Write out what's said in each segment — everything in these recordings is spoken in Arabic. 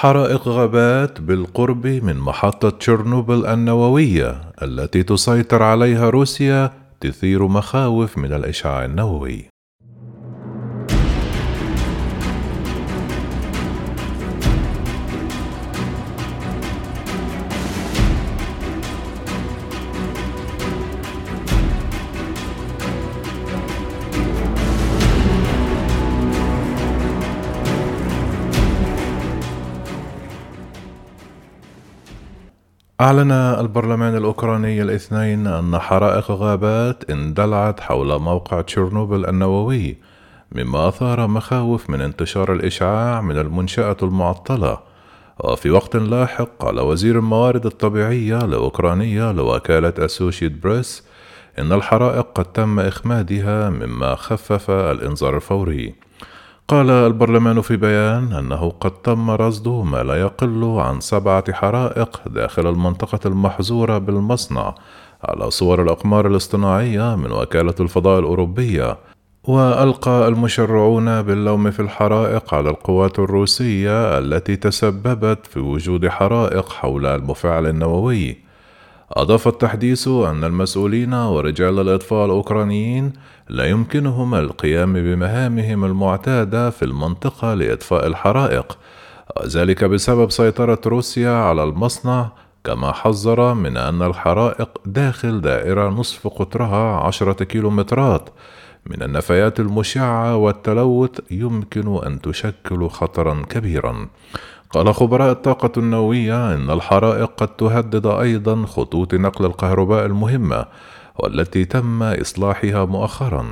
حرائق غابات بالقرب من محطة تشيرنوبل النووية التي تسيطر عليها روسيا تثير مخاوف من الإشعاع النووي. أعلن البرلمان الأوكراني الاثنين أن حرائق غابات اندلعت حول موقع تشيرنوبل النووي، مما أثار مخاوف من انتشار الإشعاع من المنشأة المعطلة. وفي وقت لاحق قال وزير الموارد الطبيعية الأوكرانية لوكالة Associated Press إن الحرائق قد تم إخمادها، مما خفف الإنذار الفوري. قال البرلمان في بيان أنه قد تم رصد ما لا يقل عن 7 حرائق داخل المنطقة المحظورة بالمصنع على صور الأقمار الاصطناعية من وكالة الفضاء الأوروبية، وألقى المشرعون باللوم في الحرائق على القوات الروسية التي تسببت في وجود حرائق حول المفاعل النووي. أضاف التحديث أن المسؤولين ورجال الإطفاء الأوكرانيين لا يمكنهم القيام بمهامهم المعتادة في المنطقة لإطفاء الحرائق، وذلك بسبب سيطرة روسيا على المصنع، كما حذر من أن الحرائق داخل دائرة نصف قطرها 10 كيلومترات من النفايات المشعة والتلوث يمكن أن تشكل خطرا كبيرا. قال خبراء الطاقة النووية إن الحرائق قد تهدد أيضا خطوط نقل الكهرباء المهمة والتي تم إصلاحها مؤخرا.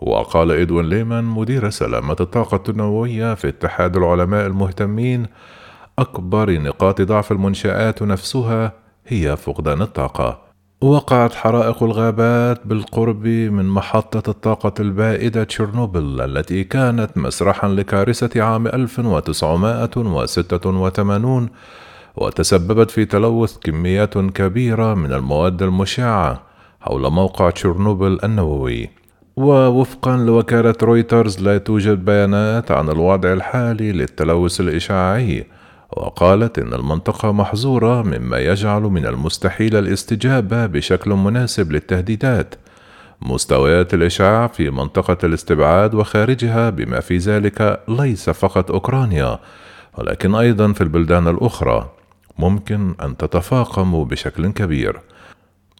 وقال إدوين ليمان مدير سلامة الطاقة النووية في اتحاد العلماء المهتمين أكبر نقاط ضعف المنشآت نفسها هي فقدان الطاقة. وقعت حرائق الغابات بالقرب من محطة الطاقة البائدة تشيرنوبل التي كانت مسرحا لكارثة عام 1986 وتسببت في تلوث كميات كبيرة من المواد المشعة حول موقع تشيرنوبل النووي. ووفقا لوكالة رويترز لا توجد بيانات عن الوضع الحالي للتلوث الإشعاعي، وقالت إن المنطقة محظورة مما يجعل من المستحيل الاستجابة بشكل مناسب للتهديدات. مستويات الإشعاع في منطقة الاستبعاد وخارجها بما في ذلك ليس فقط أوكرانيا ولكن أيضا في البلدان الأخرى ممكن أن تتفاقم بشكل كبير.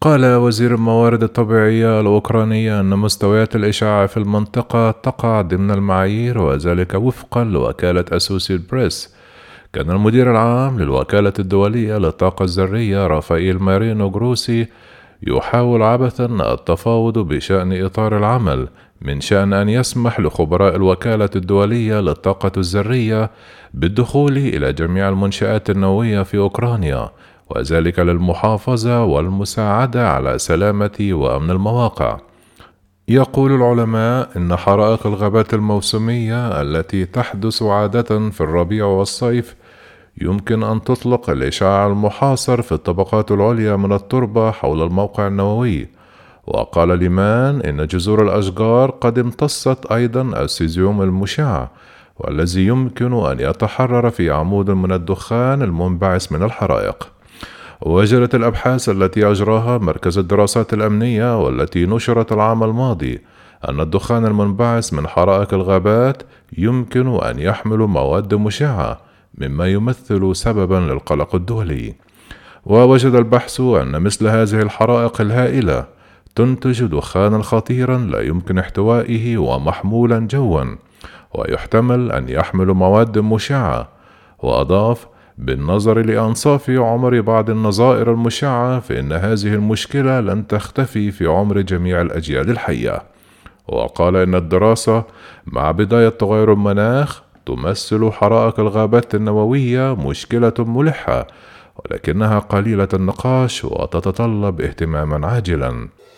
قال وزير الموارد الطبيعية الأوكرانية أن مستويات الإشعاع في المنطقة تقع ضمن المعايير، وذلك وفقا لوكالة Associated Press. كان المدير العام للوكالة الدولية للطاقة الذرية رافائيل مارينو غروسي يحاول عبثا التفاوض بشأن إطار العمل من شأن أن يسمح لخبراء الوكالة الدولية للطاقة الذرية بالدخول إلى جميع المنشآت النووية في أوكرانيا، وذلك للمحافظة والمساعدة على سلامة وأمن المواقع. يقول العلماء إن حرائق الغابات الموسمية التي تحدث عادة في الربيع والصيف يمكن أن تطلق الإشعاع المحاصر في الطبقات العليا من التربة حول الموقع النووي. وقال ليمان إن جذور الأشجار قد امتصت أيضا السيزيوم المشع والذي يمكن أن يتحرر في عمود من الدخان المنبعث من الحرائق. وجرت الأبحاث التي أجراها مركز الدراسات الأمنية والتي نشرت العام الماضي أن الدخان المنبعث من حرائق الغابات يمكن أن يحمل مواد مشعة مما يمثل سببا للقلق الدولي. ووجد البحث أن مثل هذه الحرائق الهائلة تنتج دخانا خطيرا لا يمكن احتوائه ومحمولا جوا ويحتمل أن يحمل مواد مشعة. وأضاف بالنظر لأنصاف عمر بعض النظائر المشعة فإن هذه المشكلة لن تختفي في عمر جميع الأجيال الحية. وقال إن الدراسة مع بداية تغير المناخ تمثل حرائق الغابات النووية مشكلة ملحة ولكنها قليلة النقاش وتتطلب اهتماما عاجلا.